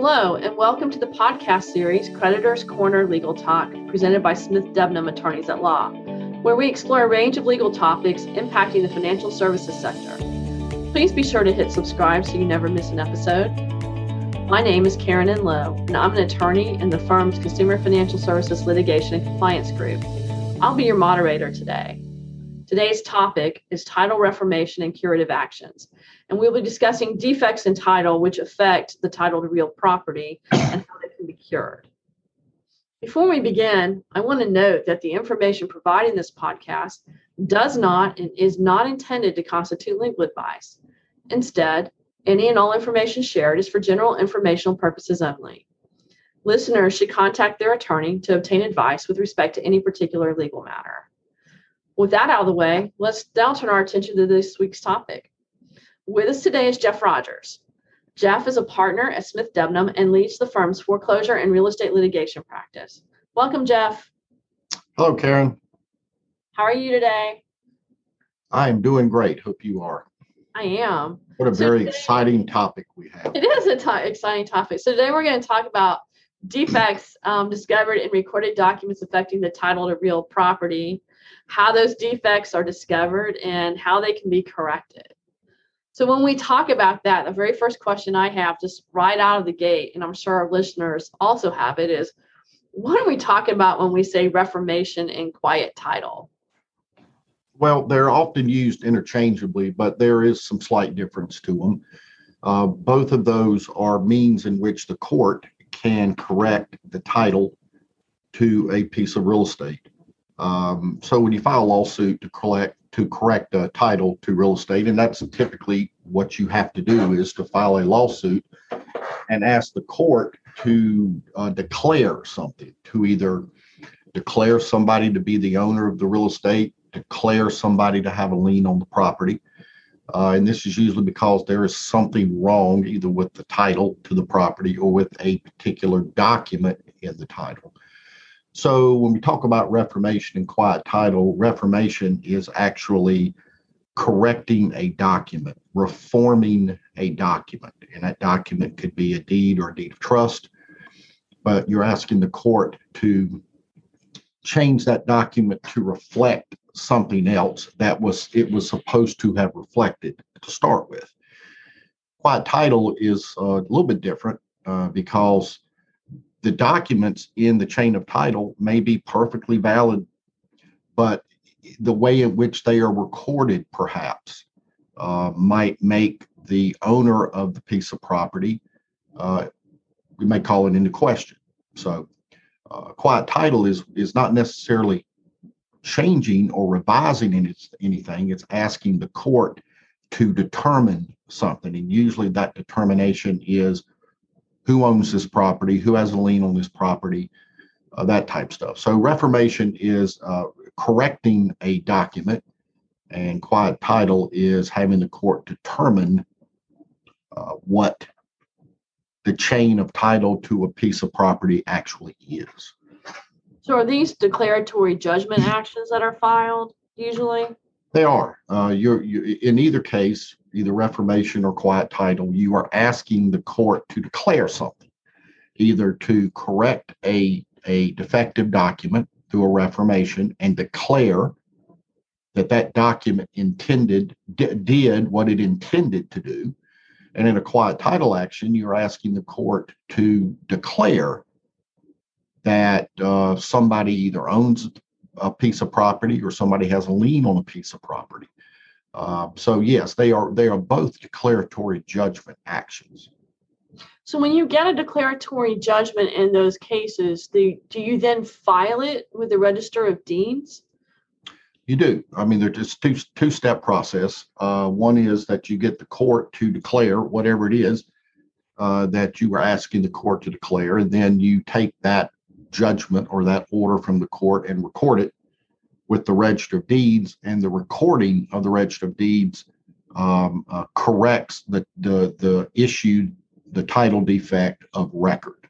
Hello, and welcome to the podcast series, Creditors Corner Legal Talk, presented by Smith-Debenham Attorneys at Law, where we explore a range of legal topics impacting the financial services sector. Please be sure to hit subscribe so you never miss an episode. My name is Karen Enlow, and I'm an attorney in the firm's Consumer Financial Services Litigation and Compliance Group. I'll be your moderator today. Today's topic is title reformation and curative actions, and we'll be discussing defects in title which affect the title to real property and how they can be cured. Before we begin, I want to note that the information provided in this podcast does not and is not intended to constitute legal advice. Instead, any and all information shared is for general informational purposes only. Listeners should contact their attorney to obtain advice with respect to any particular legal matter. With that out of the way, let's now turn our attention to this week's topic. With us today is Jeff Rogers. Jeff is a partner at Smith-Debenham and leads the firm's foreclosure and real estate litigation practice. Welcome, Jeff. Hello, Karen. How are you today? I am doing great. Hope you are. I am. What a exciting topic we have. It is an exciting topic. So today we're going to talk about defects discovered in recorded documents affecting the title to real property, how those defects are discovered, and how they can be corrected. So when we talk about that, the very first question I have just right out of the gate, and I'm sure our listeners also have it, is what are we talking about when we say reformation and quiet title? Well, they're often used interchangeably, but there is some slight difference to them. Both of those are means in which the court can correct the title to a piece of real estate. So when you file a lawsuit to correct a title to real estate, and that's typically what you have to do is to file a lawsuit and ask the court to declare something, to either declare somebody to be the owner of the real estate, declare somebody to have a lien on the property. And this is usually because there is something wrong either with the title to the property or with a particular document in the title. So when we talk about reformation and quiet title, reformation is actually correcting a document, reforming a document. And that document could be a deed or a deed of trust, but you're asking the court to change that document to reflect something else that it was supposed to have reflected to start with. Quiet title is a little bit different because the documents in the chain of title may be perfectly valid, but the way in which they are recorded perhaps might make the owner of the piece of property, we may call it into question. So quiet title is not necessarily changing or revising anything. It's asking the court to determine something. And usually that determination is who owns this property, who has a lien on this property, that type of stuff. So reformation is correcting a document, and quiet title is having the court determine what the chain of title to a piece of property actually is. So are these declaratory judgment actions that are filed usually? They are. In either case, either reformation or quiet title, you are asking the court to declare something, either to correct a defective document through a reformation and declare that document did what it intended to do. And in a quiet title action, you're asking the court to declare that somebody either owns a piece of property or somebody has a lien on a piece of property. So yes, they are both declaratory judgment actions. So when you get a declaratory judgment in those cases, do you then file it with the Register of Deeds? You do. I mean, they're just two-step process. One is that you get the court to declare whatever it is that you were asking the court to declare, and then you take that judgment or that order from the court and record it with the Register of Deeds, and the recording of the Register of Deeds corrects the issue, the title defect of record.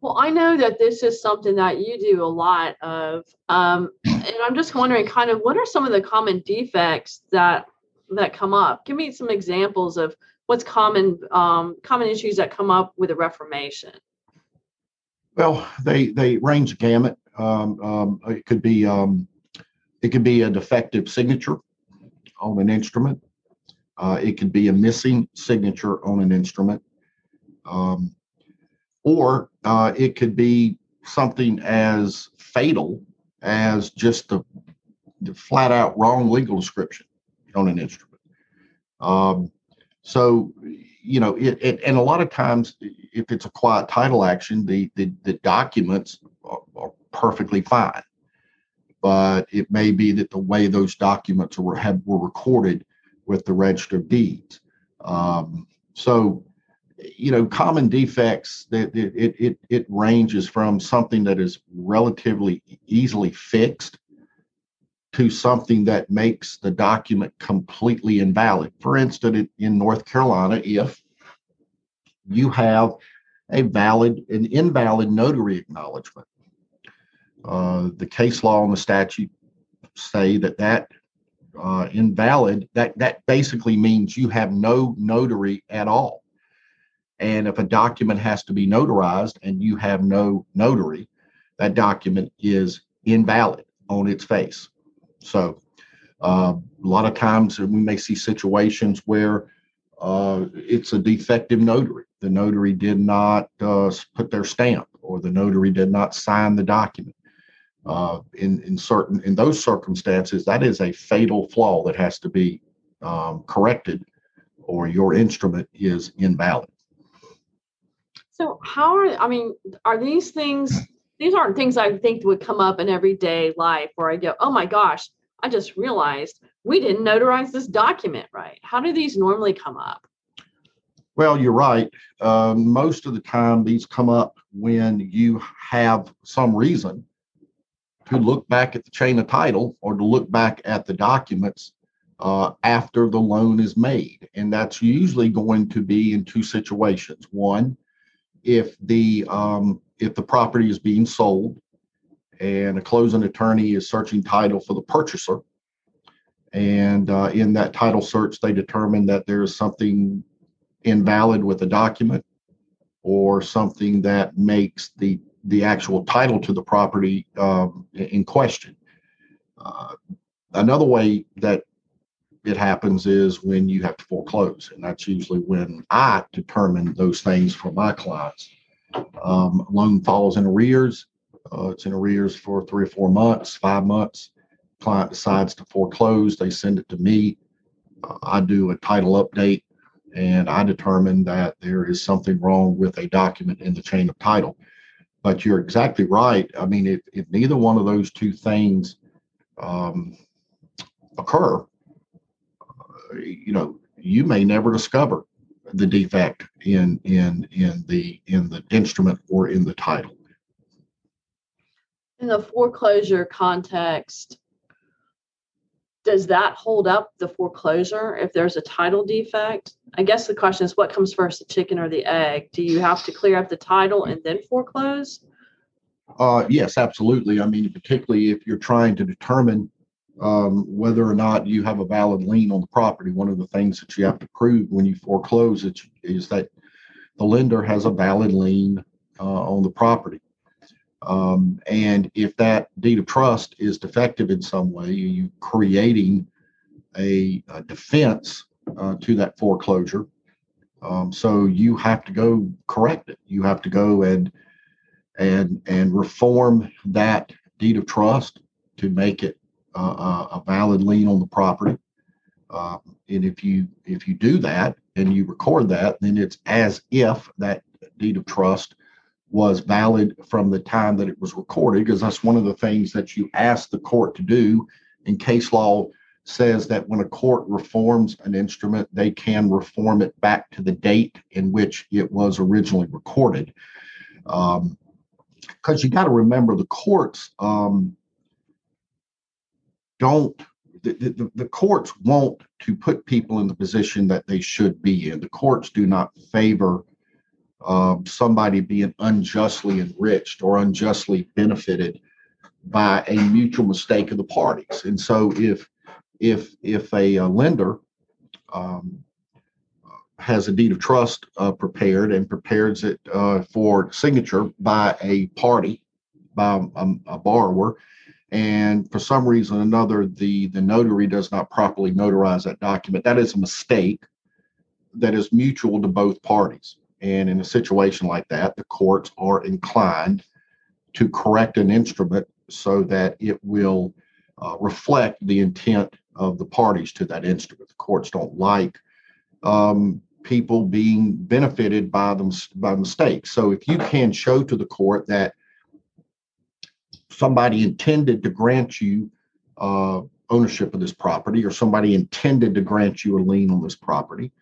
Well, I know that this is something that you do a lot of, and I'm just wondering kind of what are some of the common defects that come up? Give me some examples of what's common issues that come up with a reformation? Well, they range the gamut. It could be a defective signature on an instrument. It could be a missing signature on an instrument, or it could be something as fatal as just the flat out wrong legal description on an instrument. So, a lot of times, if it's a quiet title action, the documents are perfectly fine, but it may be that the way those documents were recorded with the Register of Deeds. Common defects that it ranges from something that is relatively easily fixed to something that makes the document completely invalid. For instance, in North Carolina, if you have an invalid notary acknowledgement, the case law and the statute say that invalid, that basically means you have no notary at all. And if a document has to be notarized and you have no notary, that document is invalid on its face. So a lot of times we may see situations where it's a defective notary. The notary did not put their stamp, or the notary did not sign the document. In those circumstances, that is a fatal flaw that has to be corrected, or your instrument is invalid. So are these things, these aren't things I think would come up in everyday life where I go, oh my gosh, I just realized we didn't notarize this document right. How do these normally come up? Well, you're right. Most of the time these come up when you have some reason to look back at the chain of title or to look back at the documents after the loan is made. And that's usually going to be in two situations. One, if the property is being sold and a closing attorney is searching title for the purchaser, and in that title search they determine that there is something invalid with the document or something that makes the actual title to the property in question. Another way that it happens is when you have to foreclose, and that's usually when I determine those things for my clients. Loan falls in arrears. It's in arrears for 3 or 4 months, 5 months. Client decides to foreclose. They send it to me. I do a title update, and I determine that there is something wrong with a document in the chain of title. But you're exactly right. I mean, if neither one of those two things occur, you may never discover the defect in the instrument or in the title. In the foreclosure context, does that hold up the foreclosure if there's a title defect? I guess the question is, what comes first, the chicken or the egg? Do you have to clear up the title and then foreclose? Yes, absolutely. I mean, particularly if you're trying to determine whether or not you have a valid lien on the property. One of the things that you have to prove when you foreclose is that the lender has a valid lien on the property. And if that deed of trust is defective in some way, you're creating a defense to that foreclosure. So you have to go correct it. You have to go and reform that deed of trust to make it a valid lien on the property, and if you do that and you record that, then it's as if that deed of trust was valid from the time that it was recorded, because that's one of the things that you ask the court to do. And case law says that when a court reforms an instrument, they can reform it back to the date in which it was originally recorded, because you got to remember the courts. The courts want to put people in the position that they should be in. The courts do not favor somebody being unjustly enriched or unjustly benefited by a mutual mistake of the parties. And so if a lender has a deed of trust prepared and prepares it for signature by a party, by a borrower. And for some reason or another, the notary does not properly notarize that document. That is a mistake that is mutual to both parties. And in a situation like that, the courts are inclined to correct an instrument so that it will reflect the intent of the parties to that instrument. The courts don't like people being benefited by them by mistakes. So if you can show to the court that somebody intended to grant you ownership of this property, or somebody intended to grant you a lien on this property,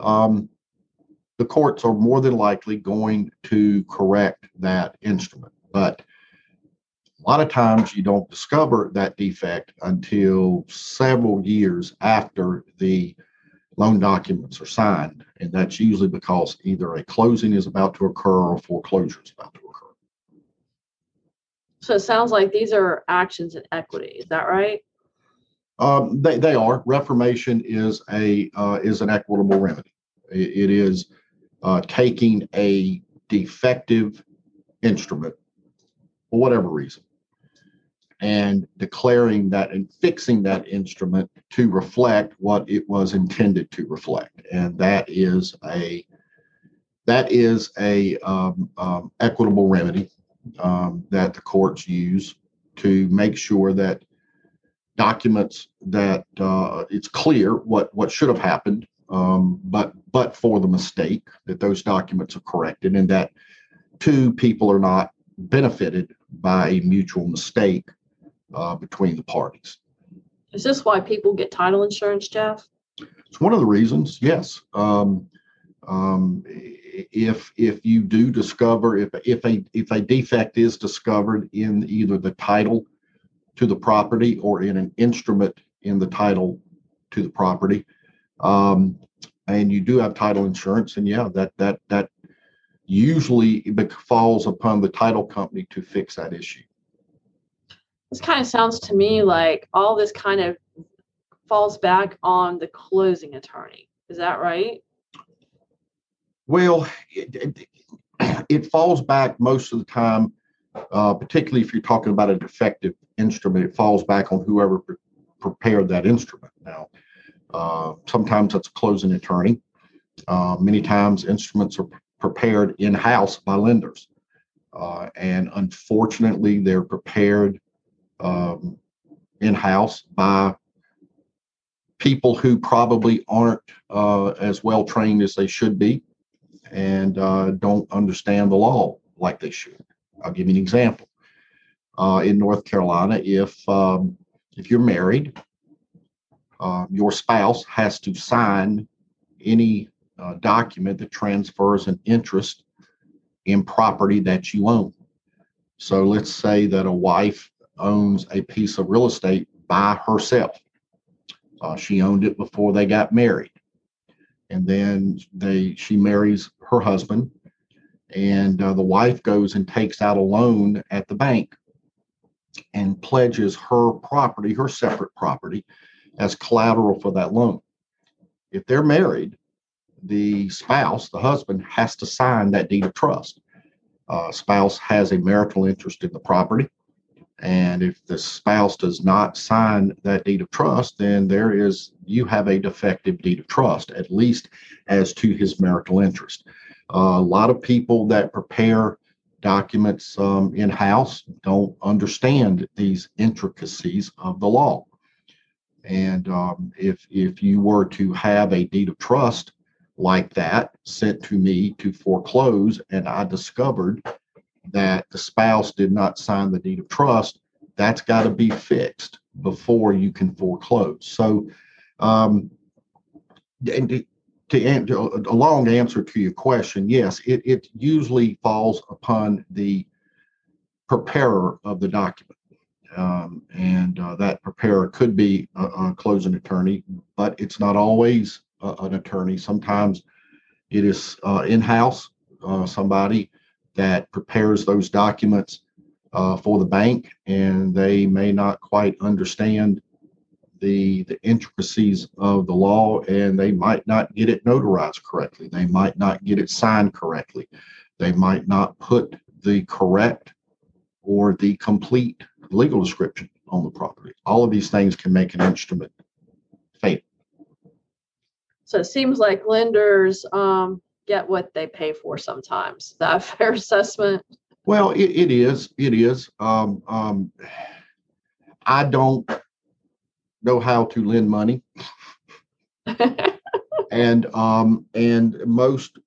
the courts are more than likely going to correct that instrument. But a lot of times you don't discover that defect until several years after the loan documents are signed. And that's usually because either a closing is about to occur or foreclosure is about to occur. So it sounds like these are actions in equity. Is that right? They are. Reformation is an equitable remedy. It is taking a defective instrument for whatever reason and declaring that and fixing that instrument to reflect what it was intended to reflect. And that is a equitable remedy that the courts use to make sure that documents that it's clear what should have happened, but for the mistake, that those documents are corrected and that two people are not benefited by a mutual mistake between the parties. Is this why people get title insurance, Jeff? It's one of the reasons, yes. If you do discover, if a defect is discovered in either the title to the property or in an instrument in the title to the property, and you do have title insurance, and yeah, that usually falls upon the title company to fix that issue. This kind of sounds to me like all this kind of falls back on the closing attorney. Is that right? Well, it falls back most of the time, particularly if you're talking about a defective instrument, it falls back on whoever prepared that instrument. Now, sometimes that's a closing attorney. Many times instruments are prepared in-house by lenders. And unfortunately, they're prepared in-house by people who probably aren't as well trained as they should be, and don't understand the law like they should. I'll give you an example. In North Carolina, if you're married, your spouse has to sign any document that transfers an interest in property that you own. So let's say that a wife owns a piece of real estate by herself. She owned it before they got married. And then she marries her husband, and the wife goes and takes out a loan at the bank and pledges her property, her separate property, as collateral for that loan. If they're married, the spouse, the husband, has to sign that deed of trust. Spouse has a marital interest in the property, and if the spouse does not sign that deed of trust, then you have a defective deed of trust, at least as to his marital interest. A lot of people that prepare documents in-house don't understand these intricacies of the law. And if you were to have a deed of trust like that sent to me to foreclose, and I discovered that the spouse did not sign the deed of trust, that's got to be fixed before you can foreclose. So to a long answer to your question, yes, it usually falls upon the preparer of the document. And that preparer could be a closing attorney, but it's not always an attorney. Sometimes it is in-house, somebody that prepares those documents for the bank, and they may not quite understand the intricacies of the law, and they might not get it notarized correctly. They might not get it signed correctly. They might not put the correct or the complete legal description on the property. All of these things can make an instrument fail. So it seems like lenders get what they pay for sometimes. Is that a fair assessment? Well, it is. I don't know how to lend money. and most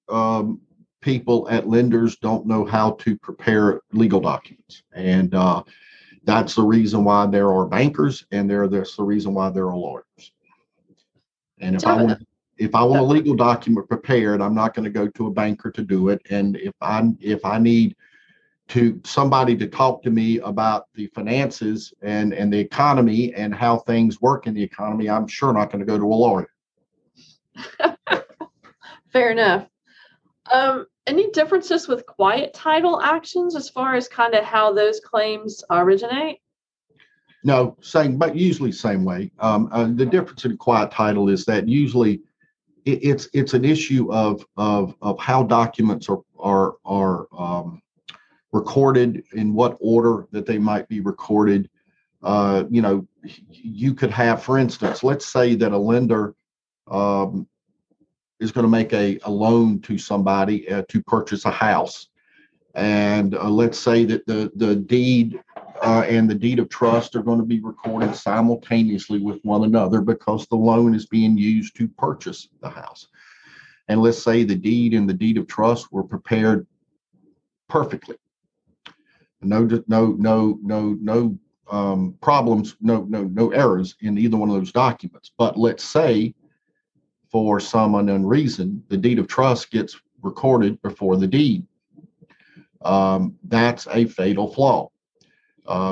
people at lenders don't know how to prepare legal documents. And that's the reason why there are bankers, and that's the reason why there are lawyers. And if I want a legal document prepared, I'm not going to go to a banker to do it. And if I need to somebody to talk to me about the finances and the economy and how things work in the economy, I'm sure not going to go to a lawyer. Fair enough. Any differences with quiet title actions as far as kind of how those claims originate? No, but usually same way. The difference in quiet title is that usually it's an issue of how documents are recorded, in what order that they might be recorded. You could have, for instance, let's say that a lender is going to make a loan to somebody to purchase a house. And let's say that the deed and the deed of trust are going to be recorded simultaneously with one another because the loan is being used to purchase the house. And let's say the deed and the deed of trust were prepared perfectly. No problems, no errors in either one of those documents. But let's say for some unknown reason, the deed of trust gets recorded before the deed. That's a fatal flaw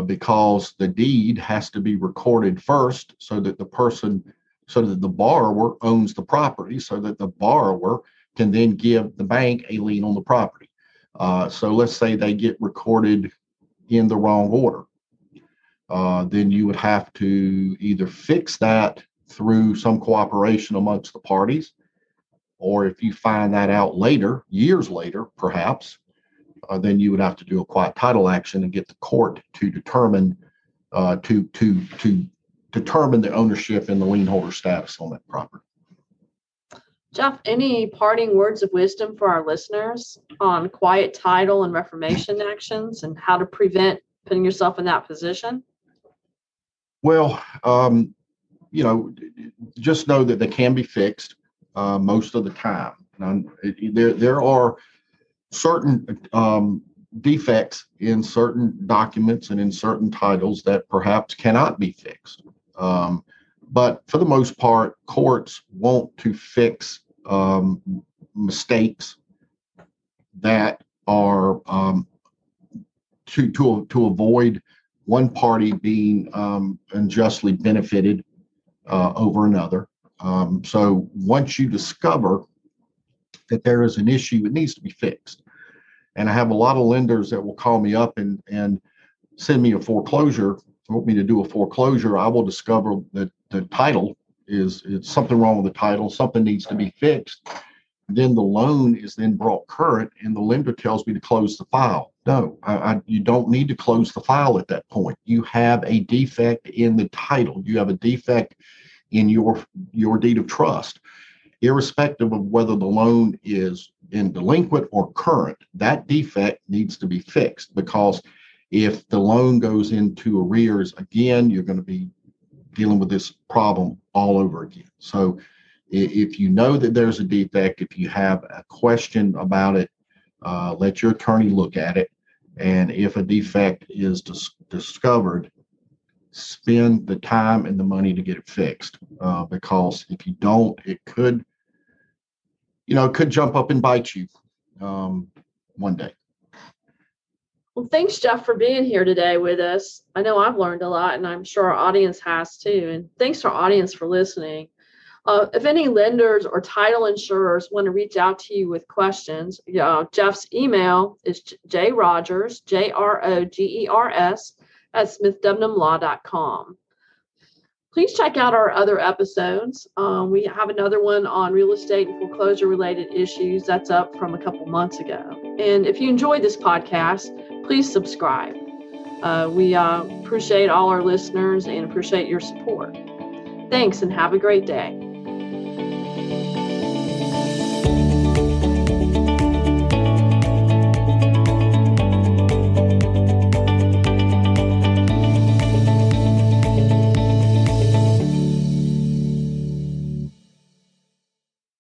because the deed has to be recorded first so that the borrower owns the property, so that the borrower can then give the bank a lien on the property. So let's say they get recorded in the wrong order. Then you would have to either fix that through some cooperation amongst the parties, or if you find that out later, years later, perhaps, then you would have to do a quiet title action and get the court to determine the ownership and the lien holder status on that property. Jeff, any parting words of wisdom for our listeners on quiet title and reformation actions and how to prevent putting yourself in that position? Well, just know that they can be fixed most of the time. And there are certain defects in certain documents and in certain titles that perhaps cannot be fixed. But for the most part, courts want to fix mistakes that are to avoid one party being unjustly benefited over another. So once you discover that there is an issue, it needs to be fixed. And I have a lot of lenders that will call me up and send me a foreclosure, want me to do a foreclosure. I will discover that the title it's something wrong with the title, something needs to be fixed. Then the loan is then brought current and the lender tells me to close the file. No, you don't need to close the file at that point. You have a defect in the title. You have a defect in your deed of trust. Irrespective of whether the loan is in delinquent or current, that defect needs to be fixed, because if the loan goes into arrears again, you're going to be dealing with this problem all over again. So if you know that there's a defect, if you have a question about it, let your attorney look at it. And if a defect is discovered, spend the time and the money to get it fixed. Because if you don't, it could, it could jump up and bite you one day. Well, thanks, Jeff, for being here today with us. I know I've learned a lot, and I'm sure our audience has too. And thanks to our audience for listening. If any lenders or title insurers want to reach out to you with questions, Jeff's email is jrogers, JROGERS, @smithdebenhamlaw.com. please check out our other episodes. We have another one on real estate and foreclosure related issues that's up from a couple months ago. And if you enjoyed this podcast, please subscribe. We appreciate all our listeners and appreciate your support. Thanks and have a great day.